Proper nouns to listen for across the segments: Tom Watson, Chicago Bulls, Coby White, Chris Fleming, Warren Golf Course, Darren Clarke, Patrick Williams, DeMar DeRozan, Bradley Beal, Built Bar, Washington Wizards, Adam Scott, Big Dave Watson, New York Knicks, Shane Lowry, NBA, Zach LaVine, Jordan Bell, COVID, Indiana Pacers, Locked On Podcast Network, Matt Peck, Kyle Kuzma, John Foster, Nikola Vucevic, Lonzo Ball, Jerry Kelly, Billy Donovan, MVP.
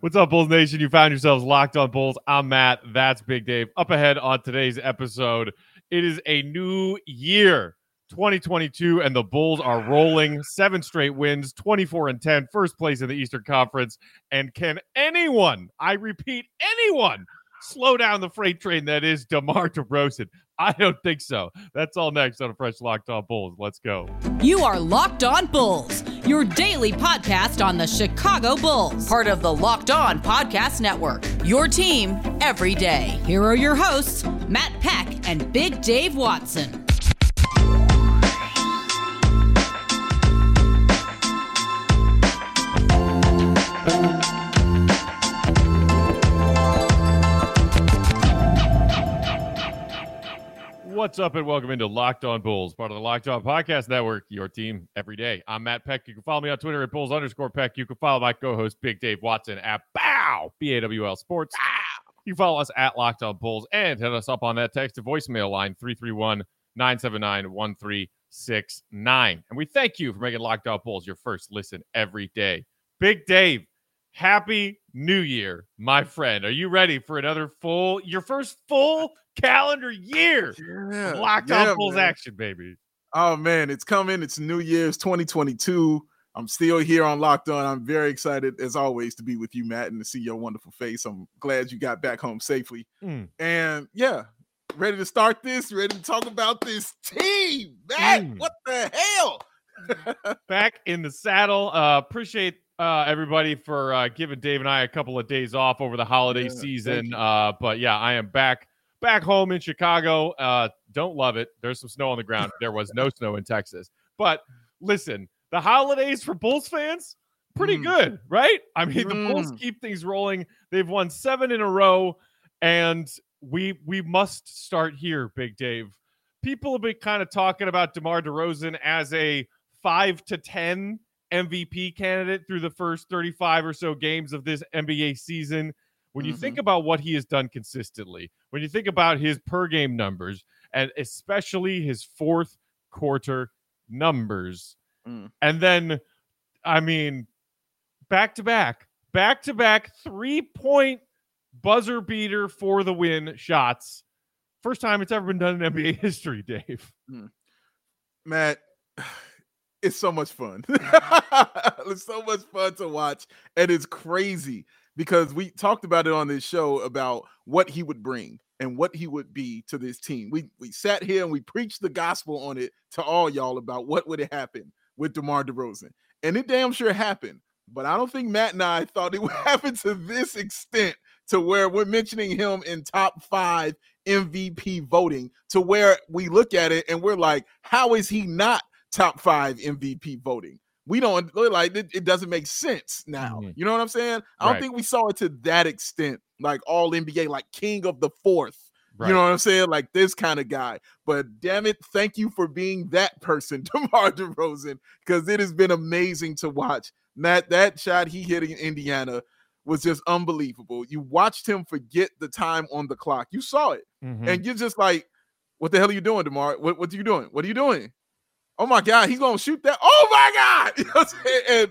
What's up, Bulls Nation? You found yourselves locked on Bulls. I'm Matt. That's Big Dave. Up ahead on today's episode, it is a new year, 2022, and the Bulls are rolling. 7 straight wins, 24-10, first place in the Eastern Conference. And can anyone, I repeat, anyone, slow down the freight train that is DeMar DeRozan? I don't think so. That's all next on a fresh Locked On Bulls. Let's go. You are Locked On Bulls, your daily podcast on the Chicago Bulls, part of the Locked On Podcast Network, your team every day. Here are your hosts, Matt Peck and Big Dave Watson. What's up and welcome into Locked On Bulls, part of the Locked On Podcast Network, your team every day. I'm Matt Peck. You can follow me on Twitter at Bulls_Peck. You can follow my co-host Big Dave Watson at BAWL Sports. You follow us at Locked On Bulls and hit us up on that text to voicemail line 331-979-1369. And we thank you for making Locked On Bulls your first listen every day. Big Dave, happy New Year, my friend. Are you ready for another your first full calendar year? Yeah, Locked On Bulls action, baby. Oh man, it's coming. It's New Year's 2022. I'm still here on Locked On. I'm very excited as always to be with you, Matt, and to see your wonderful face. I'm glad you got back home safely. And yeah, ready to start this, ready to talk about this team, Matt. What the hell? Back in the saddle. Appreciate everybody for giving Dave and I a couple of days off over the holiday season. But yeah, I am back home in Chicago. Don't love it. There's some snow on the ground. There was no snow in Texas. But listen, the holidays for Bulls fans, pretty good, right? I mean, the Bulls keep things rolling. They've won 7 in a row, and we must start here, Big Dave. People have been kind of talking about DeMar DeRozan as a 5 to 10 MVP candidate through the first 35 or so games of this NBA season. When you think about what he has done consistently, when you think about his per game numbers, and especially his fourth quarter numbers, and then, I mean, back to back 3-point buzzer beater for the win shots. First time it's ever been done in NBA history, Dave. Matt, it's so much fun. It's so much fun to watch. And it's crazy because we talked about it on this show about what he would bring and what he would be to this team. We sat here and we preached the gospel on it to all y'all about what would happen with DeMar DeRozan. And it damn sure happened. But I don't think Matt and I thought it would happen to this extent, to where we're mentioning him in top 5 MVP voting, to where we look at it and we're like, how is he not top 5 MVP voting? We don't look like it doesn't make sense now. You know what I'm saying? I don't think we saw it to that extent, like all NBA, like king of the fourth. You know what I'm saying? Like this kind of guy. But damn it, thank you for being that person, DeMar DeRozan, because it has been amazing to watch. Matt, that shot he hit in Indiana was just unbelievable. You watched him forget the time on the clock. You saw it. And you're just like, what the hell are you doing, DeMar? What are you doing? What are you doing? Oh my God, he's gonna shoot that. Oh my God. You know what I'm saying?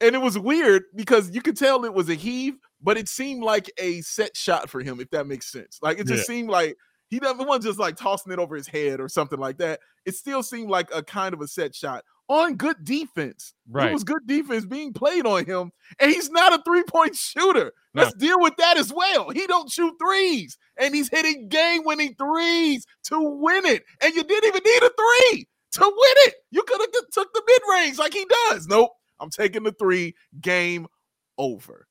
And it was weird because you could tell it was a heave, but it seemed like a set shot for him, if that makes sense. Like it just seemed like he doesn't want just like tossing it over his head or something like that. It still seemed like a kind of a set shot on good defense. It was good defense being played on him, and he's not a 3-point shooter. Let's deal with that as well. He don't shoot threes, and he's hitting game-winning threes to win it. And you didn't even need a three to win it. You could have took the mid-range like he does. Nope, I'm taking the three. Game over.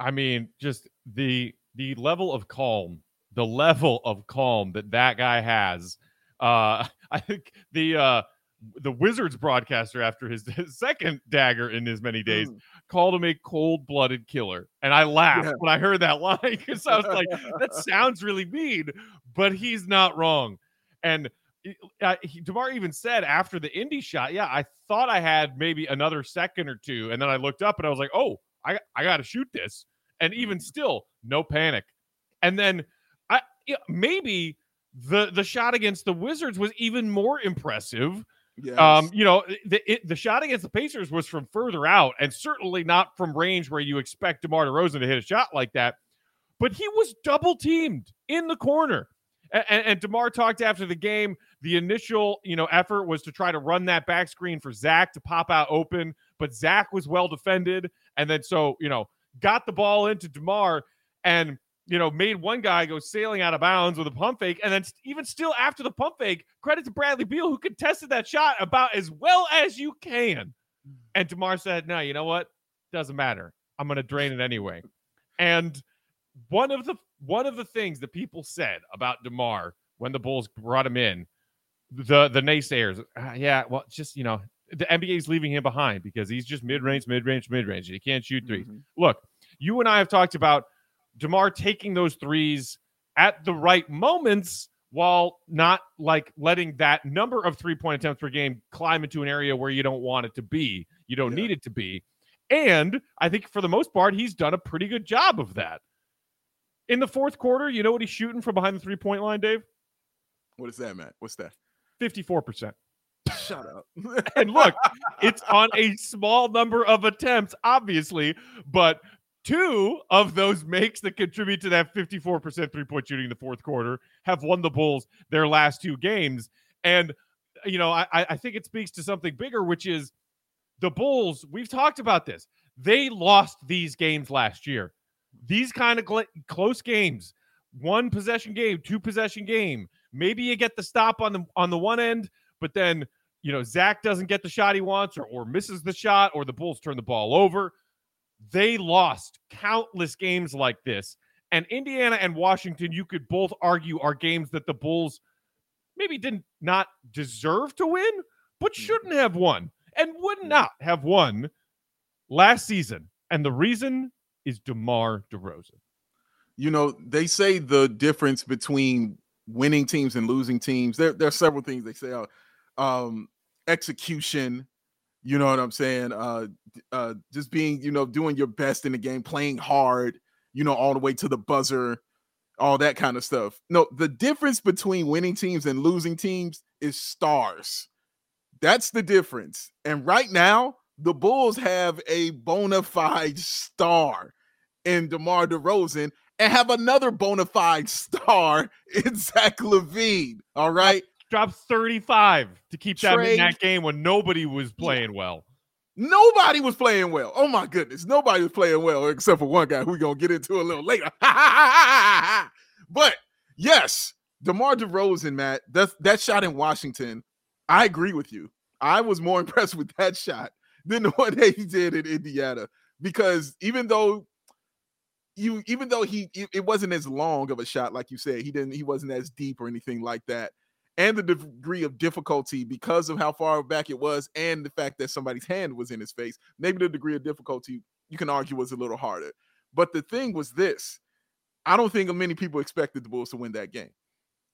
I mean, just the level of calm, that guy has. I think the Wizards broadcaster, after his second dagger in as many days, called him a cold-blooded killer. And I laughed when I heard that line because I was like, that sounds really mean, but he's not wrong. And DeMar even said after the Indy shot, I thought I had maybe another second or two, and then I looked up and I was like, oh, I got to shoot this. And even still, no panic. And then maybe the shot against the Wizards was even more impressive Yes. The shot against the Pacers was from further out and certainly not from range where you expect DeMar DeRozan to hit a shot like that. But he was double teamed in the corner. And DeMar talked after the game. The initial, effort was to try to run that back screen for Zach to pop out open, but Zach was well defended. And then so got the ball into DeMar and, made one guy go sailing out of bounds with a pump fake. And then even still after the pump fake, credit to Bradley Beal, who contested that shot about as well as you can. And DeMar said, no, you know what? Doesn't matter. I'm going to drain it anyway. And one of the things that people said about DeMar when the Bulls brought him in, the naysayers, the NBA is leaving him behind because he's just mid-range. And he can't shoot threes. Mm-hmm. Look, you and I have talked about DeMar taking those threes at the right moments while not letting that number of three-point attempts per game climb into an area where you don't want it to be. You don't need it to be. And I think for the most part, he's done a pretty good job of that. In the fourth quarter, you know what he's shooting from behind the three-point line, Dave? What is that, Matt? What's that? 54%. Shut up. And look, it's on a small number of attempts, obviously, but two of those makes that contribute to that 54% three-point shooting in the fourth quarter have won the Bulls their last two games. And, I think it speaks to something bigger, which is the Bulls, we've talked about this. They lost these games last year. These kind of close games, one possession game, two possession game. Maybe you get the stop on the one end, but then, Zach doesn't get the shot he wants or misses the shot or the Bulls turn the ball over. They lost countless games like this. And Indiana and Washington, you could both argue, are games that the Bulls maybe did not deserve to win, but shouldn't have won and would not have won last season. And the reason is DeMar DeRozan. They say the difference between winning teams and losing teams. There are several things they say. Execution, you know what I'm saying? Just being, doing your best in the game, playing hard, all the way to the buzzer, all that kind of stuff. No, the difference between winning teams and losing teams is stars. That's the difference. And right now, the Bulls have a bona fide star in DeMar DeRozan and have another bona fide star in Zach LaVine. All right. Dropped 35 to keep that in that game when nobody was playing well. Nobody was playing well. Oh, my goodness. Nobody was playing well except for one guy who we're going to get into a little later. But, yes, DeMar DeRozan, Matt, that shot in Washington, I agree with you. I was more impressed with that shot than the one that he did in Indiana, because even though it wasn't as long of a shot, like you said, he wasn't as deep or anything like that. And the degree of difficulty, because of how far back it was and the fact that somebody's hand was in his face, maybe the degree of difficulty you can argue was a little harder. But the thing was this, I don't think many people expected the Bulls to win that game,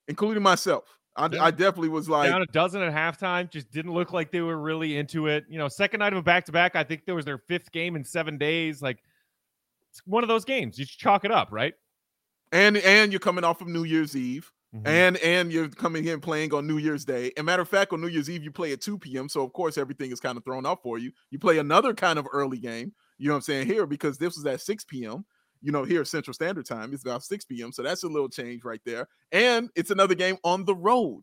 including myself. I definitely was like down a dozen at halftime. Just didn't look like they were really into it. Second night of a back-to-back, I think there was their fifth game in 7 days. Like, it's one of those games. You just chalk it up, right? And you're coming off of New Year's Eve. Mm-hmm. And you're coming in playing on New Year's Day. And matter of fact, on New Year's Eve, you play at 2 p.m. So, of course, everything is kind of thrown off for you. You play another kind of early game, you know what I'm saying, here, because this was at 6 p.m., here Central Standard Time. It's about 6 p.m. So that's a little change right there. And it's another game on the road.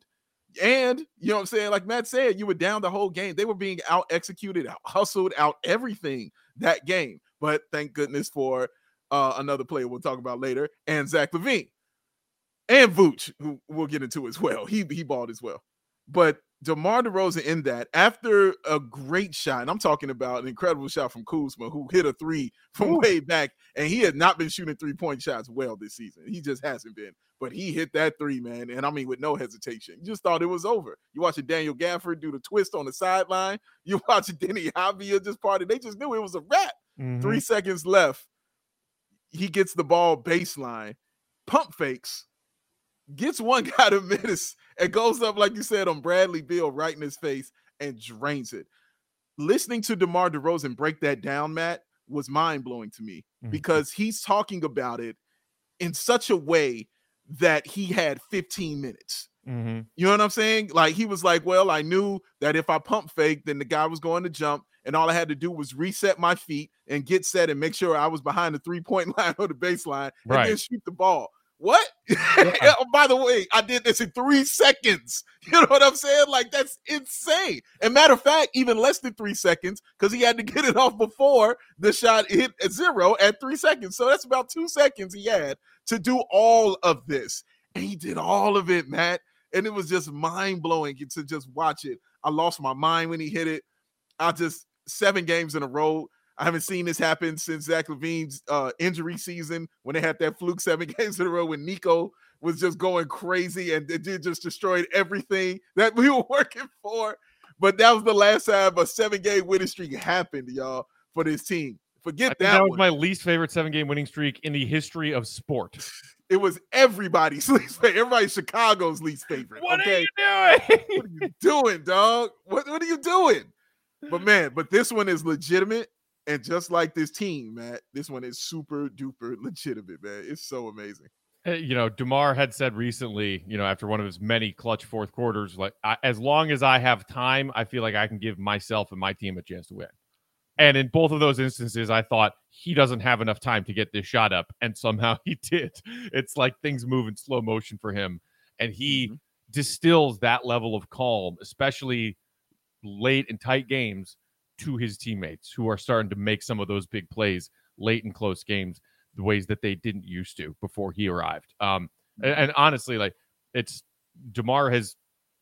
And, you know what I'm saying, like Matt said, you were down the whole game. They were being out-executed, out-hustled, out everything that game. But thank goodness for another player we'll talk about later, and Zach LaVine. And Vooch, who we'll get into as well. He balled as well. But DeMar DeRozan in that, after a great shot, and I'm talking about an incredible shot from Kuzma, who hit a three from way back, and he had not been shooting three-point shots well this season. He just hasn't been. But he hit that three, man, and I mean with no hesitation. You just thought it was over. You're watching Daniel Gafford do the twist on the sideline. You're watching Denny Javier just party. They just knew it was a wrap. Mm-hmm. 3 seconds left. He gets the ball baseline, pump fakes, gets one guy to miss and goes up, like you said, on Bradley Beal right in his face and drains it. Listening to DeMar DeRozan break that down, Matt, was mind-blowing to me because he's talking about it in such a way that he had 15 minutes. Mm-hmm. You know what I'm saying? Like, he was like, well, I knew that if I pump fake, then the guy was going to jump, and all I had to do was reset my feet and get set and make sure I was behind the three-point line or the baseline, right, and then shoot the ball. What? Yeah. By the way, I did this in 3 seconds. You know what I'm saying? Like, that's insane. And matter of fact, even less than 3 seconds, because he had to get it off before the shot hit a zero at 3 seconds. So that's about 2 seconds he had to do all of this. And he did all of it, Matt. And it was just mind-blowing to just watch it. I lost my mind when he hit it. I just, 7 games in a row. I haven't seen this happen since Zach LaVine's injury season, when they had that fluke 7 games in a row when Nico was just going crazy and it just destroyed everything that we were working for. But that was the last time a 7-game winning streak happened, y'all, for this team. Forget that. That was my least favorite 7-game winning streak in the history of sport. It was everybody's least favorite. Everybody's Chicago's least favorite. What are you doing? What are you doing, dog? What are you doing? But, man, but this one is legitimate. And just like this team, Matt, this one is super duper legitimate, man. It's so amazing. You know, DeMar had said recently, you know, after one of his many clutch fourth quarters, like, as long as I have time, I feel like I can give myself and my team a chance to win. And in both of those instances, I thought he doesn't have enough time to get this shot up. And somehow he did. It's like things move in slow motion for him. And he distills that level of calm, especially late in tight games, to his teammates, who are starting to make some of those big plays late in close games, the ways that they didn't used to before he arrived. And honestly, like, it's, DeMar has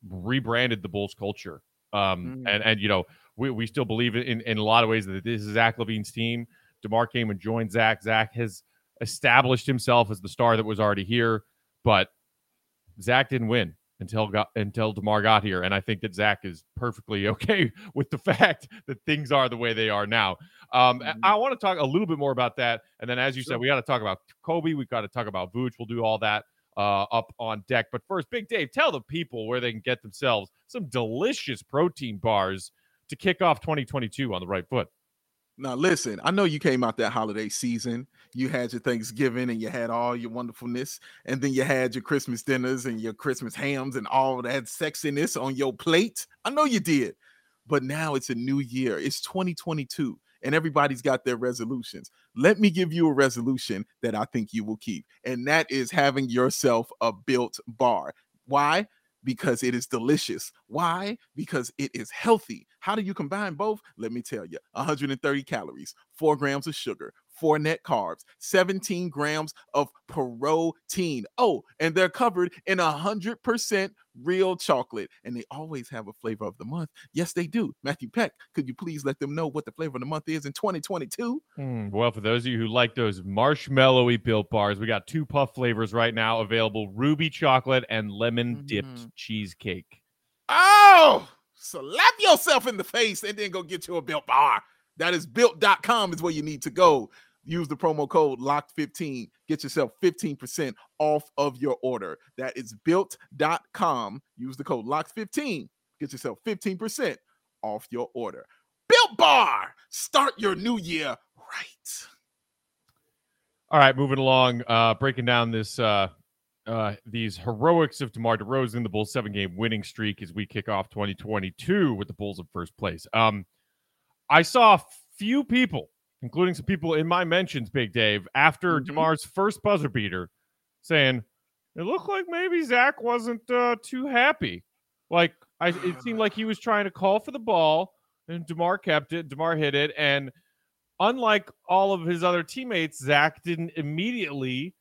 rebranded the Bulls culture. And you know, we still believe in a lot of ways that this is Zach LaVine's team. DeMar came and joined Zach. Zach has established himself as the star that was already here, but Zach didn't win until DeMar got here. And I think that Zach is perfectly okay with the fact that things are the way they are now. I want to talk a little bit more about that. And then, as you said, we got to talk about Coby. We got to talk about Vooch. We'll do all that up on deck. But first, Big Dave, tell the people where they can get themselves some delicious protein bars to kick off 2022 on the right foot. Now, listen, I know you came out that holiday season. You had your Thanksgiving and you had all your wonderfulness. And then you had your Christmas dinners and your Christmas hams and all that sexiness on your plate. I know you did. But now it's a new year. It's 2022 and everybody's got their resolutions. Let me give you a resolution that I think you will keep. And that is having yourself a Built Bar. Why? Because it is delicious. Why? Because it is healthy. How do you combine both? Let me tell you. 130 calories, 4 grams of sugar, 4 net carbs, 17 grams of protein. Oh, and they're covered in 100% real chocolate. And they always have a flavor of the month. Yes, they do. Matthew Peck, could you please let them know what the flavor of the month is in 2022? Well, for those of you who like those marshmallowy Built Bars, we got 2 puff flavors right now available, ruby chocolate and lemon-dipped cheesecake. Oh, slap yourself in the face and then go get you a Built Bar. That is built.com is where you need to go. Use the promo code LOCKED15. Get yourself 15% off of your order. That is built.com. Use the code LOCKED15. Get yourself 15% off your order. Built Bar. Start your new year right. All right, moving along, breaking down this these heroics of DeMar DeRozan, the Bulls' 7-game winning streak as we kick off 2022 with the Bulls in first place. I saw few people, including some people in my mentions, Big Dave, after DeMar's first buzzer beater, saying, it looked like maybe Zach wasn't too happy. Like, it seemed like he was trying to call for the ball, and DeMar kept it. DeMar hit it, and unlike all of his other teammates, Zach didn't immediately,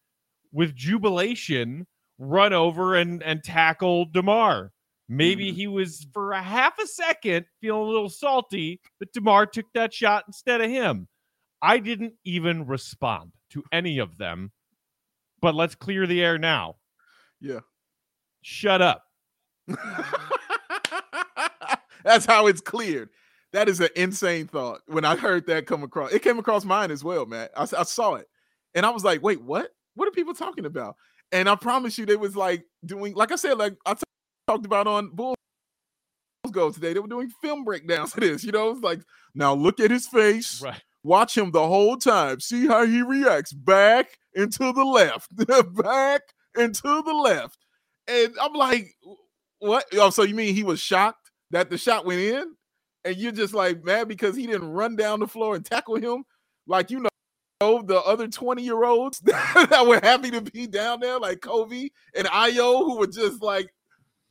with jubilation, run over and tackle DeMar. Maybe he was, for a half a second, feeling a little salty that DeMar took that shot instead of him. I didn't even respond to any of them, but let's clear the air now. Yeah. Shut up. That's how it's cleared. That is an insane thought. When I heard that come across, it came across mine as well, man. I saw it and I was like, wait, what? What are people talking about? And I promise you, they was like doing, like I said, like I talked about on Bulls Go today, they were doing film breakdowns of this. You know, it's like, now look at his face, right? Watch him the whole time, see how he reacts, back and to the left, back and to the left. And I'm like, what? Oh, so you mean he was shocked that the shot went in? And you're just like mad because he didn't run down the floor and tackle him? Like, you know, the other 20-year-olds that were happy to be down there, like Kobe and Ayo, who were just like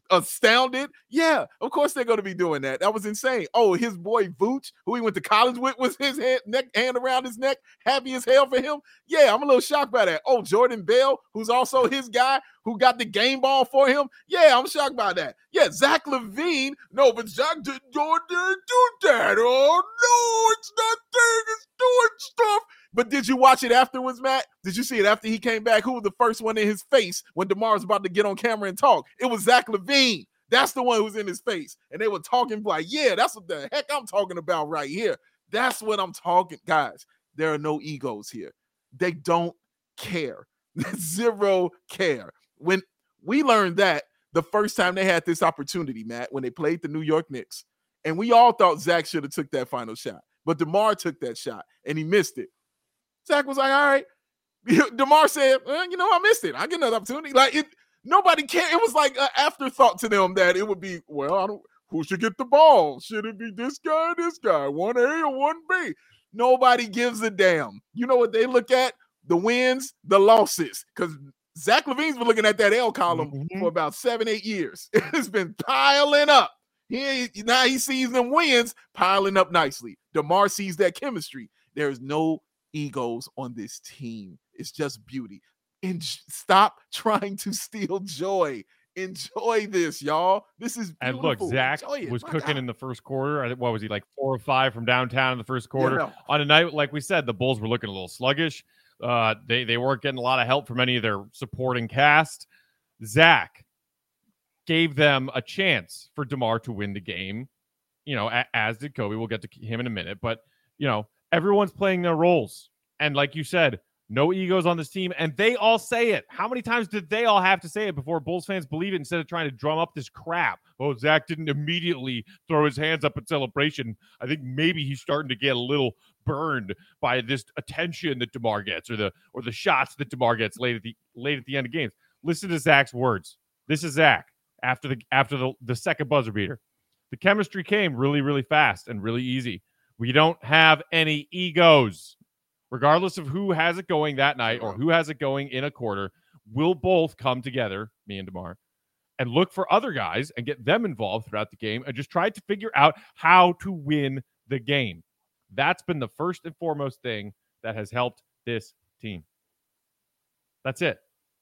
astounded. Yeah, of course they're going to be doing that. That was insane. Oh, his boy Vooch, who he went to college with, was his hand around his neck, happy as hell for him. Yeah, I'm a little shocked by that. Oh, Jordan Bell, who's also his guy, who got the game ball for him. Yeah, I'm shocked by that. Yeah, Zach LaVine. No, but Zach didn't do that. Oh, no, it's not there. It's doing stuff. But did you watch it afterwards, Matt? Did you see it after he came back? Who was the first one in his face when DeMar was about to get on camera and talk? It was Zach LaVine. That's the one who was in his face. And they were talking like, yeah, that's what the heck I'm talking about right here. That's what I'm talking. Guys, there are no egos here. They don't care. Zero care. When we learned that the first time they had this opportunity, Matt, when they played the New York Knicks, and we all thought Zach should have took that final shot. But DeMar took that shot, and he missed it. Zach was like, all right. DeMar said, well, you know, I missed it. I get another opportunity. Like, nobody cared. It was like an afterthought to them that it would be, well, who should get the ball? Should it be this guy or this guy? 1A or 1B? Nobody gives a damn. You know what they look at? The wins, the losses. Because Zach LaVine's been looking at that L column for about 7-8 years. It's been piling up. Now he sees them wins piling up nicely. DeMar sees that chemistry. There's no egos on this team. It's just beauty. And stop trying to steal joy. Enjoy this, y'all. This is beautiful. And look, Zach was cooking in the first quarter. What was he, like 4 or 5 from downtown in the first quarter? Yeah, no. On a night, like we said, the Bulls were looking a little sluggish. They weren't getting a lot of help from any of their supporting cast. Zach gave them a chance for DeMar to win the game, you know, as did Kobe. We'll get to him in a minute. But, you know, everyone's playing their roles. And like you said, no egos on this team. And they all say it. How many times did they all have to say it before Bulls fans believe it instead of trying to drum up this crap? Oh, Zach didn't immediately throw his hands up in celebration. I think maybe he's starting to get a little burned by this attention that DeMar gets or the shots that DeMar gets late at the end of games. Listen to Zach's words. This is Zach after the second buzzer beater. The chemistry came really, really fast and really easy. We don't have any egos. Regardless of who has it going that night or who has it going in a quarter, we'll both come together, me and DeMar, and look for other guys and get them involved throughout the game and just try to figure out how to win the game. That's been the first and foremost thing that has helped this team. That's it.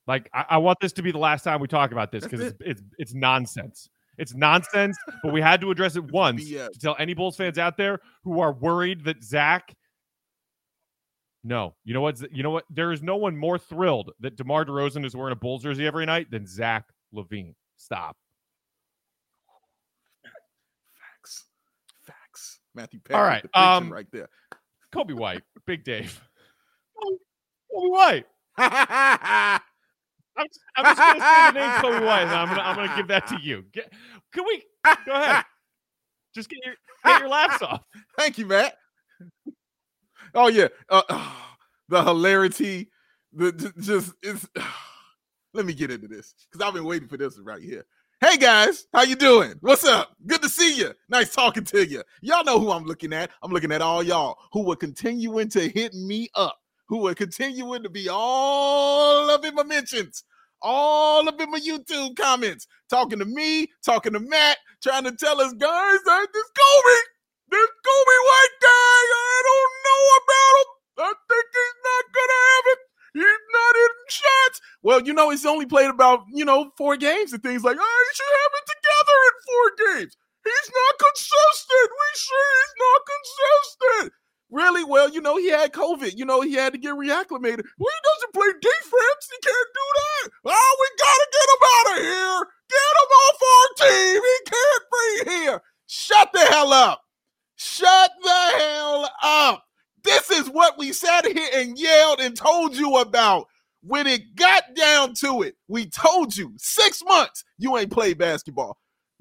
Like, I want this to be the last time we talk about this because it's nonsense. It's nonsense, but we had to address it once to tell any Bulls fans out there who are worried that Zach. No, you know what? You know what? There is no one more thrilled that DeMar DeRozan is wearing a Bulls jersey every night than Zach LaVine. Stop. Facts. Matthew Peck. All right, right there. Coby White, Big Dave. Coby White. I'm just going to say the name Coby White, and I'm going to give that to you. Can we go ahead? Just get your laughs off. Thank you, Matt. Oh yeah, the hilarity. Let me get into this because I've been waiting for this one right here. Hey guys, how you doing? What's up? Good to see you. Nice talking to you. Y'all know who I'm looking at. I'm looking at all y'all who are continuing to hit me up, who are continuing to be all up in my mentions, all up in my YouTube comments, talking to me, talking to Matt, trying to tell us, guys, this Coby White guy, I don't know about him. I think he's not going to have it. He's not in shots. Well, you know, he's only played about, 4 games and things like, oh, he should have it together in 4 games. He's not consistent. We sure he's not consistent. Really? Well, he had COVID. He had to get reacclimated. Well, he doesn't play defense. He can't do that. Oh, we got to get him out of here. Get him off our team. He can't be here. Shut the hell up. Shut the hell up. This is what we sat here and yelled and told you about. When it got down to it, we told you 6 months you ain't played basketball.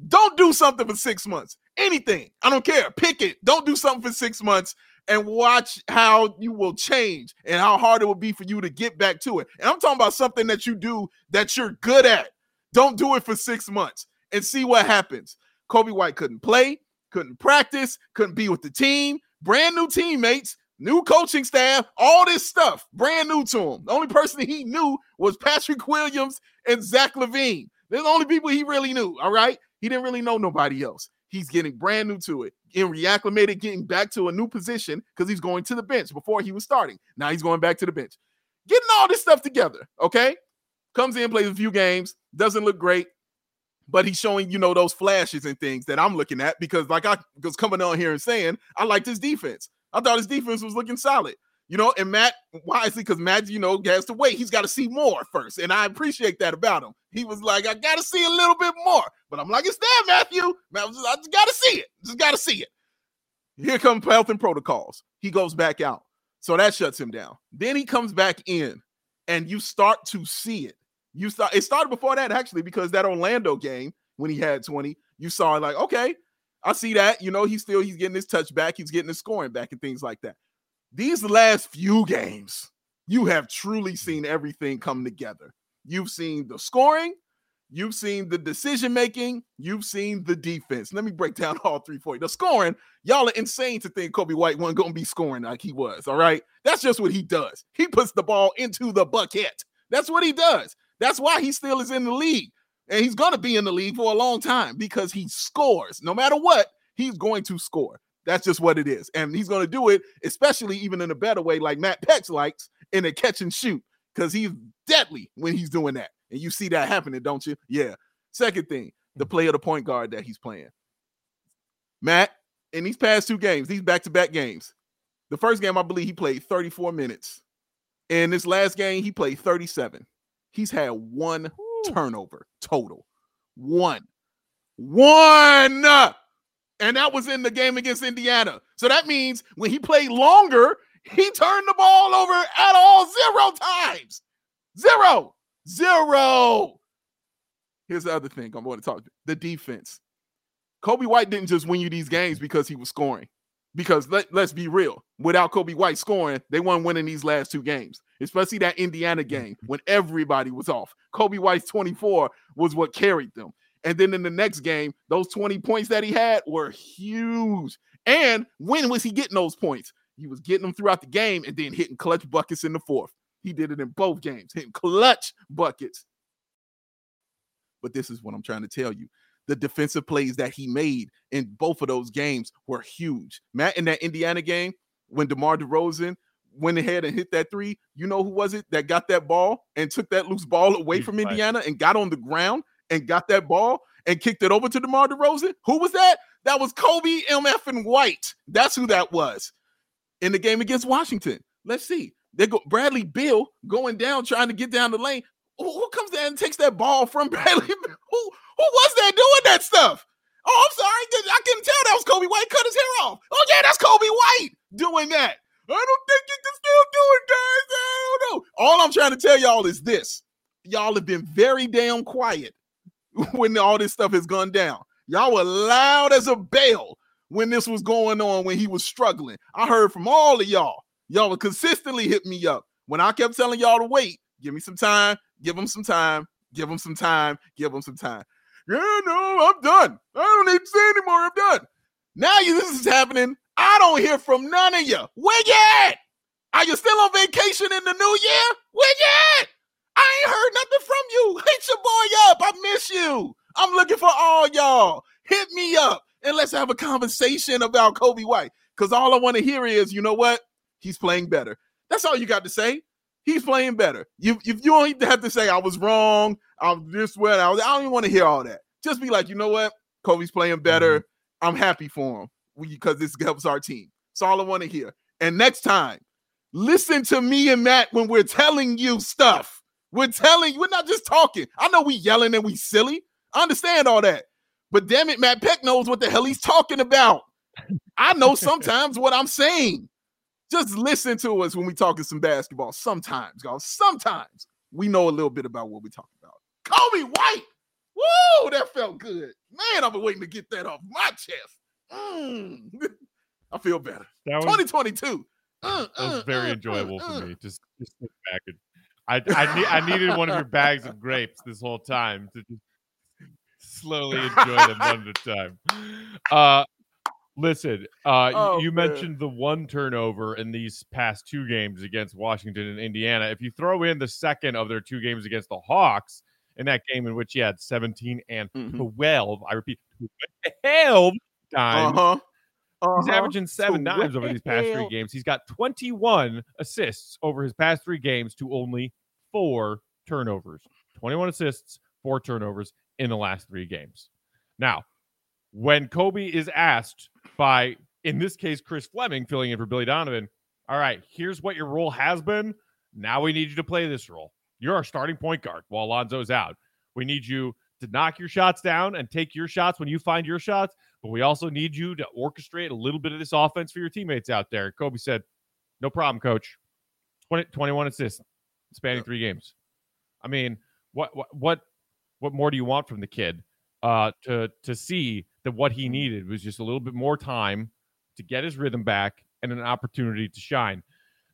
Don't do something for 6 months. Anything. I don't care. Pick it. Don't do something for 6 months. And watch how you will change and how hard it will be for you to get back to it. And I'm talking about something that you do that you're good at. Don't do it for 6 months and see what happens. Coby White couldn't play, couldn't practice, couldn't be with the team. Brand new teammates, new coaching staff, all this stuff, brand new to him. The only person he knew was Patrick Williams and Zach LaVine. They're the only people he really knew, all right? He didn't really know nobody else. He's getting brand new to it, getting reacclimated, getting back to a new position because he's going to the bench. Before he was starting. Now he's going back to the bench. Getting all this stuff together, okay? Comes in, plays a few games, doesn't look great, but he's showing, you know, those flashes and things that I'm looking at because, like I was coming on here and saying, I liked his defense. I thought his defense was looking solid, you know, and Matt wisely, because Matt, you know, has to wait. He's got to see more first, and I appreciate that about him. He was like, I got to see a little bit more, but I'm like, it's there, Matthew. Matt was just, I just got to see it. Just got to see it. Here come health and protocols. He goes back out. So that shuts him down. Then he comes back in, and you start to see it. It started before that, actually, because that Orlando game, when he had 20, you saw like, okay, I see that. You know, he's getting his touch back. He's getting his scoring back and things like that. These last few games, you have truly seen everything come together. You've seen the scoring. You've seen the decision-making. You've seen the defense. Let me break down all three for you. The scoring, y'all are insane to think Coby White wasn't going to be scoring like he was, all right? That's just what he does. He puts the ball into the bucket. That's what he does. That's why he still is in the league. And he's going to be in the league for a long time because he scores. No matter what, he's going to score. That's just what it is. And he's going to do it, especially even in a better way like Matt Peck likes, in a catch and shoot, because he's deadly when he's doing that. And you see that happening, don't you? Yeah. Second thing, the play of the point guard that he's playing. Matt, in these past two games, these back-to-back games, the first game I believe he played 34 minutes. And this last game, he played 37. He's had one turnover total. One! And that was in the game against Indiana. So that means when he played longer, he turned the ball over at all 0 times. 0. Here's the other thing I'm going to talk about. The defense. Coby White didn't just win you these games because he was scoring. Because let's be real. Without Coby White scoring, they weren't winning these last two games. Especially that Indiana game when everybody was off. Coby White's 24 was what carried them. And then in the next game, those 20 points that he had were huge. And when was he getting those points? He was getting them throughout the game and then hitting clutch buckets in the fourth. He did it in both games, hitting clutch buckets. But this is what I'm trying to tell you. The defensive plays that he made in both of those games were huge. Matt, in that Indiana game, when DeMar DeRozan went ahead and hit that three, you know who was it that got that ball and took that loose ball away from Indiana and got on the ground and got that ball and kicked it over to DeMar DeRozan? Who was that? That was Coby MF and White. That's who that was. In the game against Washington, let's see. They go Bradley Beal going down, trying to get down the lane. Who comes down and takes that ball from Bradley Beal? Who was that doing that stuff? Oh, I'm sorry. I couldn't tell that was Coby White. Cut his hair off. Oh, yeah, that's Coby White doing that. I don't think you can still do it, guys. I don't know. All I'm trying to tell y'all is this. Y'all have been very damn quiet when all this stuff has gone down. Y'all were loud as a bell when this was going on, when he was struggling. I heard from all of y'all. Y'all would consistently hit me up. When I kept telling y'all to wait, give me some time, give him some time. Yeah, no, I'm done. I don't need to say anymore. I'm done. Now this is happening. I don't hear from none of you. Where you at? Are you still on vacation in the new year? Where you at? I ain't heard nothing from you. Hit your boy up. I miss you. I'm looking for all y'all. Hit me up and let's have a conversation about Coby White. Because all I want to hear is, you know what? He's playing better. That's all you got to say. He's playing better. If you don't have to say, I was wrong, I'm this way, I don't even want to hear all that. Just be like, you know what? Kobe's playing better. I'm happy for him because this helps our team. That's all I want to hear. And next time, listen to me and Matt when we're telling you stuff. We're telling you. We're not just talking. I know we yelling and we silly. I understand all that. But damn it, Matt Peck knows what the hell he's talking about. I know sometimes what I'm saying. Just listen to us when we talking some basketball. Sometimes, y'all, sometimes we know a little bit about what we talking about. Coby White. Woo, that felt good. Man, I've been waiting to get that off my chest. I feel better. That was, 2022. That was very enjoyable for me. Just look back. And I needed one of your bags of grapes this whole time to just slowly enjoy them one at a time. You mentioned the one turnover in these past two games against Washington and Indiana. If you throw in the second of their two games against the Hawks in that game in which he had 17 and 12, I repeat, 12 times. He's averaging 7 dimes over these past 3 games. He's got 21 assists over his past 3 games to only 4 turnovers. 21 assists, 4 turnovers in the last 3 games. Now, when Coby is asked by, in this case, Chris Fleming filling in for Billy Donovan, all right, here's what your role has been. Now we need you to play this role. You're our starting point guard while Lonzo's out. We need you to knock your shots down and take your shots when you find your shots, but we also need you to orchestrate a little bit of this offense for your teammates out there. Coby said, no problem, coach. 21 assists spanning 3 games. I mean, what more do you want from the kid? To see that what he needed was just a little bit more time to get his rhythm back and an opportunity to shine.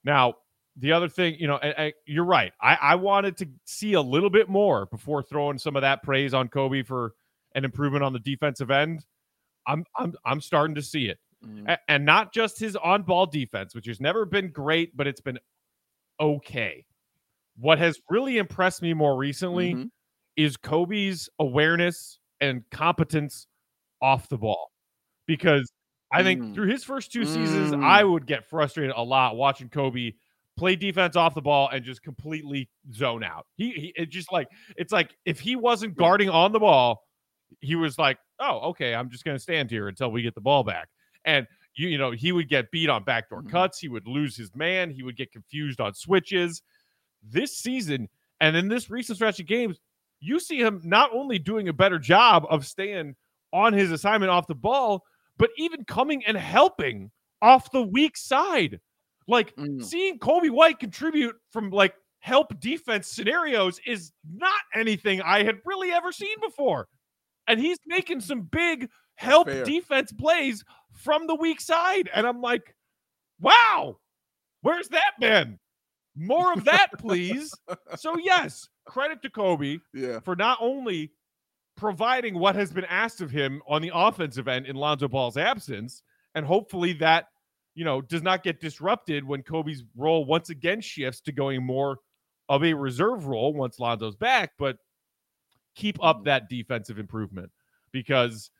Now, the other thing, you know, you're right. I wanted to see a little bit more before throwing some of that praise on Coby for an improvement on the defensive end. I'm starting to see it, and not just his on-ball defense, which has never been great, but it's been okay. What has really impressed me more recently is Coby's awareness and competence off the ball, because I think through his first 2 seasons, I would get frustrated a lot watching Coby play defense off the ball and just completely zone out. It's like if he wasn't guarding on the ball, he was like, oh, okay, I'm just going to stand here until we get the ball back. And you know, he would get beat on backdoor cuts. He would lose his man. He would get confused on switches. This season, and in this recent stretch of games, you see him not only doing a better job of staying on his assignment off the ball, but even coming and helping off the weak side. Like seeing Coby White contribute from like help defense scenarios is not anything I had really ever seen before. And he's making some big help defense plays from the weak side. And I'm like, wow, where's that been? More of that, please. So yes, credit to Coby for not only providing what has been asked of him on the offensive end in Lonzo Ball's absence, and hopefully that, you know, does not get disrupted when Coby's role once again shifts to going more of a reserve role once Lonzo's back, but keep up that defensive improvement, because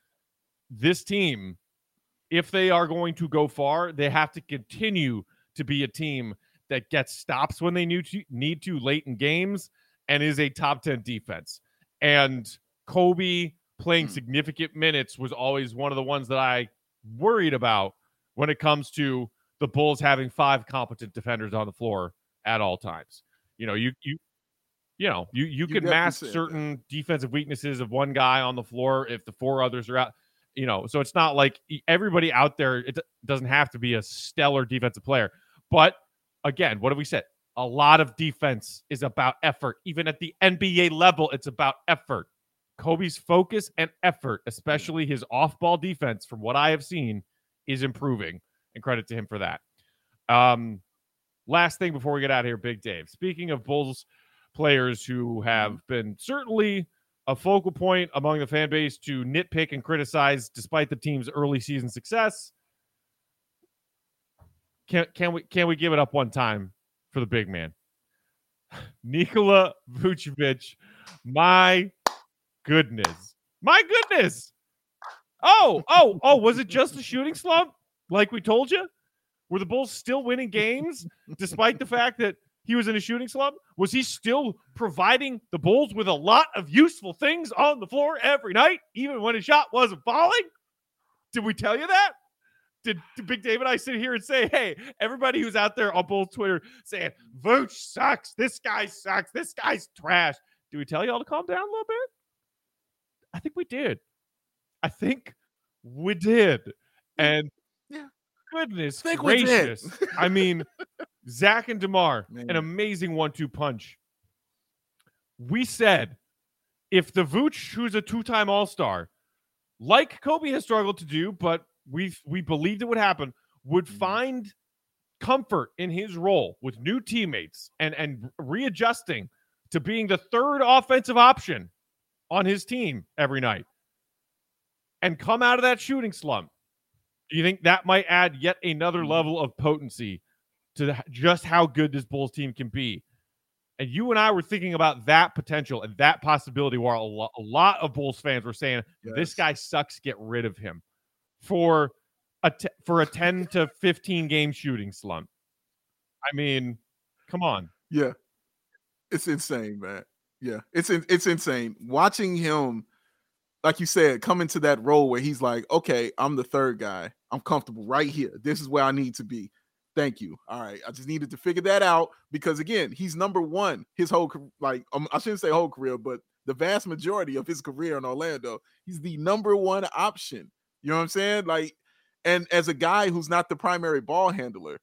this team, if they are going to go far, they have to continue to be a team that gets stops when they need to late in games and is a top 10 defense. And Coby playing significant minutes was always one of the ones that I worried about when it comes to the Bulls having 5 competent defenders on the floor at all times. You know, you can mask certain defensive weaknesses of one guy on the floor if the 4 others are out, you know, so it's not like everybody out there, it doesn't have to be a stellar defensive player. But again, what have we said? A lot of defense is about effort. Even at the NBA level, it's about effort. Coby's focus and effort, especially his off-ball defense, from what I have seen, is improving, and credit to him for that. Last thing before we get out of here, Big Dave. Speaking of Bulls players who have been certainly a focal point among the fan base to nitpick and criticize despite the team's early season success, can we give it up one time for the big man, Nikola Vucevic? My goodness. Oh, was it just a shooting slump like we told you? Were the Bulls still winning games despite the fact that he was in a shooting slump? Was he still providing the Bulls with a lot of useful things on the floor every night, even when his shot wasn't falling? Did we tell you that? Did Big Dave and I sit here and say, hey, everybody who's out there on Bulls Twitter saying, Vooch sucks, this guy's trash. Did we tell you all to calm down a little bit? I think we did. And goodness gracious. I mean, Zach and DeMar, an amazing 1-2 punch. We said, if the Vooch, who's a 2-time All-Star, like Coby has struggled to do, but we believed it would happen, would find comfort in his role with new teammates and readjusting to being the third offensive option on his team every night and come out of that shooting slump, do you think that might add yet another level of potency to just how good this Bulls team can be? And you and I were thinking about that potential and that possibility while a lot of Bulls fans were saying, yes, this guy sucks, get rid of him, for a 10 to 15 game shooting slump. I mean, come on. Yeah. It's insane, man. Yeah. It's insane. Watching him, like you said, come into that role where he's like, okay, I'm the third guy. I'm comfortable right here. This is where I need to be. Thank you. All right. I just needed to figure that out because, again, he's number one his whole I shouldn't say whole career, but the vast majority of his career in Orlando, he's the number one option. You know what I'm saying? Like, and as a guy who's not the primary ball handler,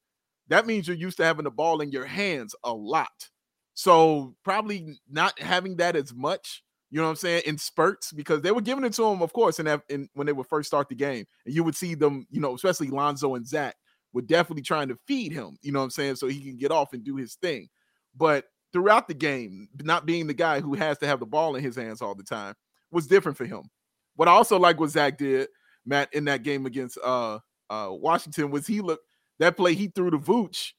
that means you're used to having the ball in your hands a lot. So probably not having that as much, you know what I'm saying, in spurts, because they were giving it to him, of course, and when they would first start the game. And you would see them, you know, especially Lonzo and Zach, we're definitely trying to feed him, you know what I'm saying, so he can get off and do his thing. But throughout the game, not being the guy who has to have the ball in his hands all the time was different for him. What I also like what Zach did, Matt, in that game against Washington was that play he threw to Vooch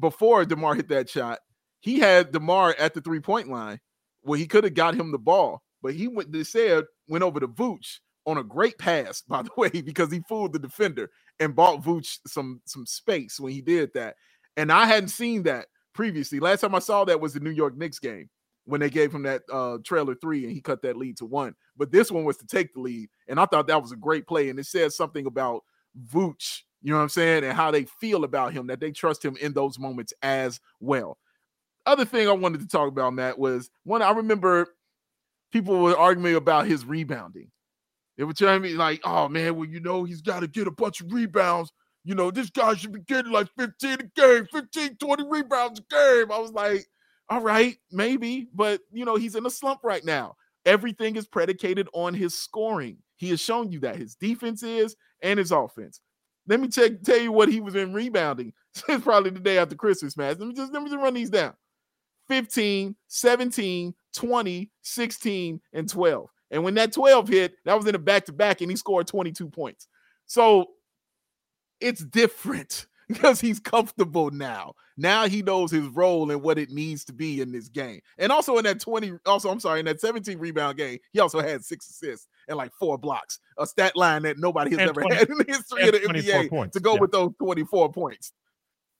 before DeMar hit that shot. He had DeMar at the three-point line where he could have got him the ball, but he went over to Vooch on a great pass, by the way, because he fooled the defender and bought Vooch some space when he did that. And I hadn't seen that previously. Last time I saw that was the New York Knicks game when they gave him that trailer three and he cut that lead to one. But this one was to take the lead, and I thought that was a great play. And it says something about Vooch, you know what I'm saying, and how they feel about him, that they trust him in those moments as well. Other thing I wanted to talk about, Matt, was one, I remember people were arguing about his rebounding. They were telling me, like, oh, man, well, you know, he's got to get a bunch of rebounds. You know, this guy should be getting like 15 a game, 15, 20 rebounds a game. I was like, all right, maybe. But, you know, he's in a slump right now. Everything is predicated on his scoring. He has shown you that his defense is and his offense. Let me tell you what he was in rebounding since probably the day after Christmas, man. Let me just run these down. 15, 17, 20, 16, and 12. And when that 12 hit, that was in a back-to-back, and he scored 22 points. So it's different because he's comfortable now. Now he knows his role and what it needs to be in this game. And also in that 17 rebound game, he also had 6 assists and like 4 blocks, a stat line that nobody has ever had in the history of the NBA points. With those 24 points.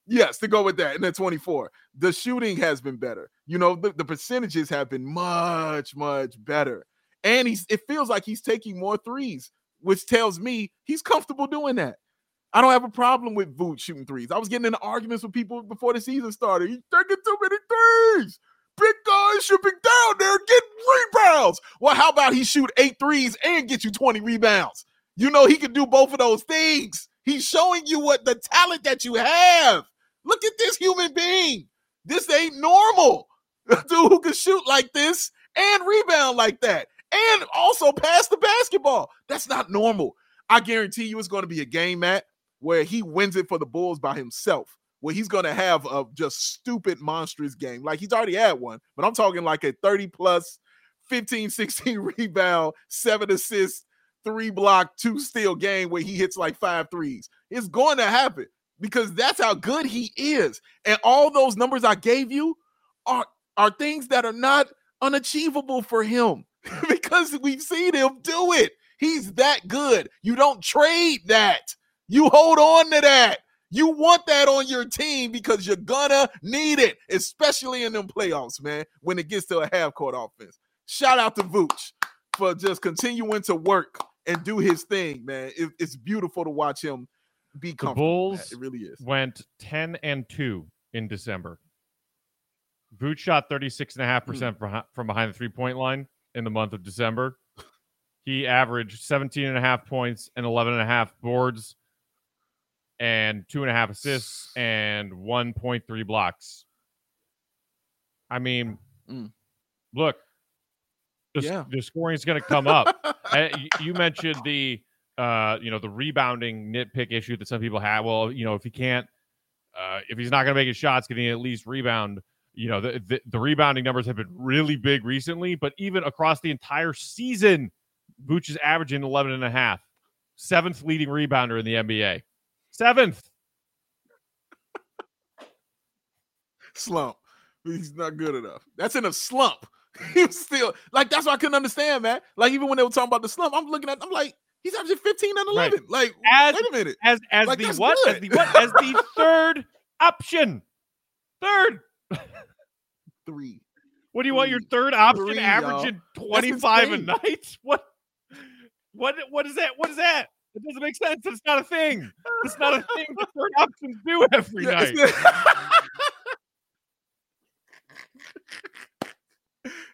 Yes, to go with that, and then 24. The shooting has been better. You know, the percentages have been much, much better. And it feels like he's taking more threes, which tells me he's comfortable doing that. I don't have a problem with Vooch shooting threes. I was getting into arguments with people before the season started. He's taking too many threes. Big guys should be down there getting rebounds. Well, how about he shoot 8 threes and get you 20 rebounds? You know he can do both of those things. He's showing you what the talent that you have. Look at this human being. This ain't normal. A dude who can shoot like this and rebound like that. And also pass the basketball. That's not normal. I guarantee you it's going to be a game, Matt, where he wins it for the Bulls by himself, where he's going to have a just stupid, monstrous game. Like, he's already had one, but I'm talking like a 30-plus, 15, 16 rebound, 7 assists, 3 block, 2 steal game where he hits like 5 threes. It's going to happen because that's how good he is. And all those numbers I gave you are things that are not unachievable for him. Because we've seen him do it. He's that good. You don't trade that. You hold on to that. You want that on your team because you're gonna need it, especially in them playoffs, man, when it gets to a half-court offense. Shout out to Vooch for just continuing to work and do his thing, man. It's beautiful to watch him be comfortable. The Bulls, it really is, went 10-2 in December. Vooch shot 36.5% from behind the three-point line. In the month of December, he averaged 17.5 points and 11.5 boards and 2.5 assists and 1.3 blocks. I mean, look, the scoring is going to come up. You mentioned the rebounding nitpick issue that some people have. Well, you know, if he can't If he's not going to make his shots, can he at least rebound? You know, the rebounding numbers have been really big recently, but even across the entire season, Vooch is averaging 11 and a half. Seventh leading rebounder in the NBA. Seventh. Slump. He's not good enough. That's in a slump. He was still like, that's what I couldn't understand, man. Like, even when they were talking about the slump, I'm looking at, I'm like, he's averaging 15 and 11. Right. Like, wait a minute. As the third option. Third. Three. What do you want your third option averaging y'all. 25 a night? What is that? What is that? It doesn't make sense. It's not a thing. It's not a thing the third options do every night.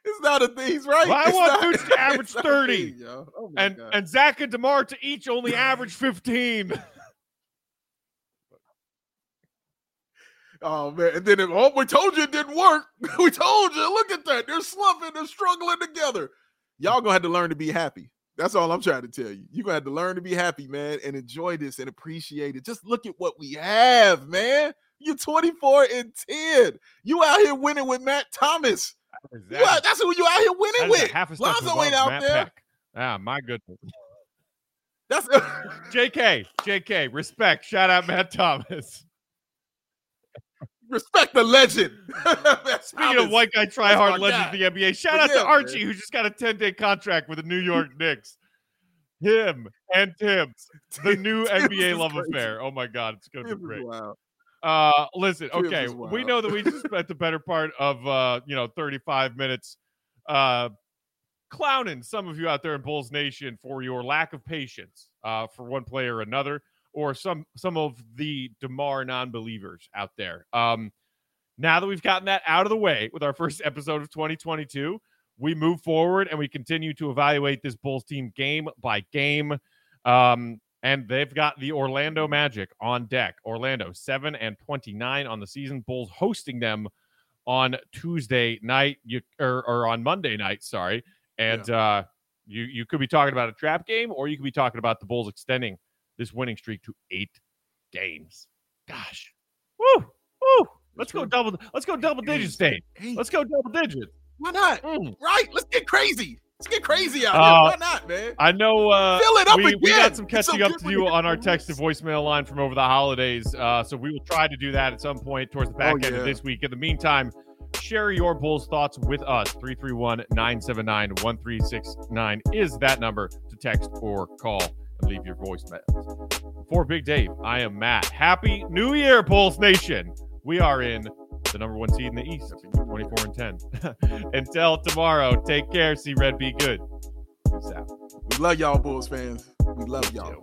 It's not a thing. He's right. Well, I want Vooch to average 30. Thing, oh and Zach and DeMar to each only average 15. Oh, man. And then, we told you it didn't work. We told you. Look at that. They're slumping. They're struggling together. Y'all going to have to learn to be happy. That's all I'm trying to tell you. You're going to have to learn to be happy, man, and enjoy this and appreciate it. Just look at what we have, man. You're 24-10. You out here winning with Matt Thomas. That's who you out here winning with. Lonzo ain't out there. Peck. Ah, my goodness. That's JK, respect. Shout out Matt Thomas. Respect the legend. Speaking of white guy tryhard legends in the NBA, shout out to Archie, man, who just got a 10-day contract with the New York Knicks. Him and Tibbs, the new NBA love affair. Oh my God, it's going to be great. Wow. Listen, okay, we know that we just spent the better part of 35 minutes clowning some of you out there in Bulls Nation for your lack of patience for one player or another, or some of the DeMar non-believers out there. Now that we've gotten that out of the way with our first episode of 2022, we move forward and we continue to evaluate this Bulls team game by game. And they've got the Orlando Magic on deck. Orlando 7-29 on the season. Bulls hosting them on Tuesday night, or on Monday night, sorry. And you could be talking about a trap game, or you could be talking about the Bulls extending this winning streak to 8 games. Gosh. Woo! Let's go double digits, Dave. Let's go double digits. Why not? Right? Let's get crazy. Let's get crazy out here. Why not, man? I know we got some catching up to do on our text to voicemail line from over the holidays. So we will try to do that at some point towards the back end of this week. In the meantime, share your Bulls thoughts with us. 331-979-1369 is that number to text or call and leave your voicemails. For Big Dave, I am Matt. Happy New Year, Bulls Nation. We are in the number one seed in the East, 24-10. Until tomorrow, take care. See Red, be good. Peace out. We love y'all, Bulls fans. We love y'all.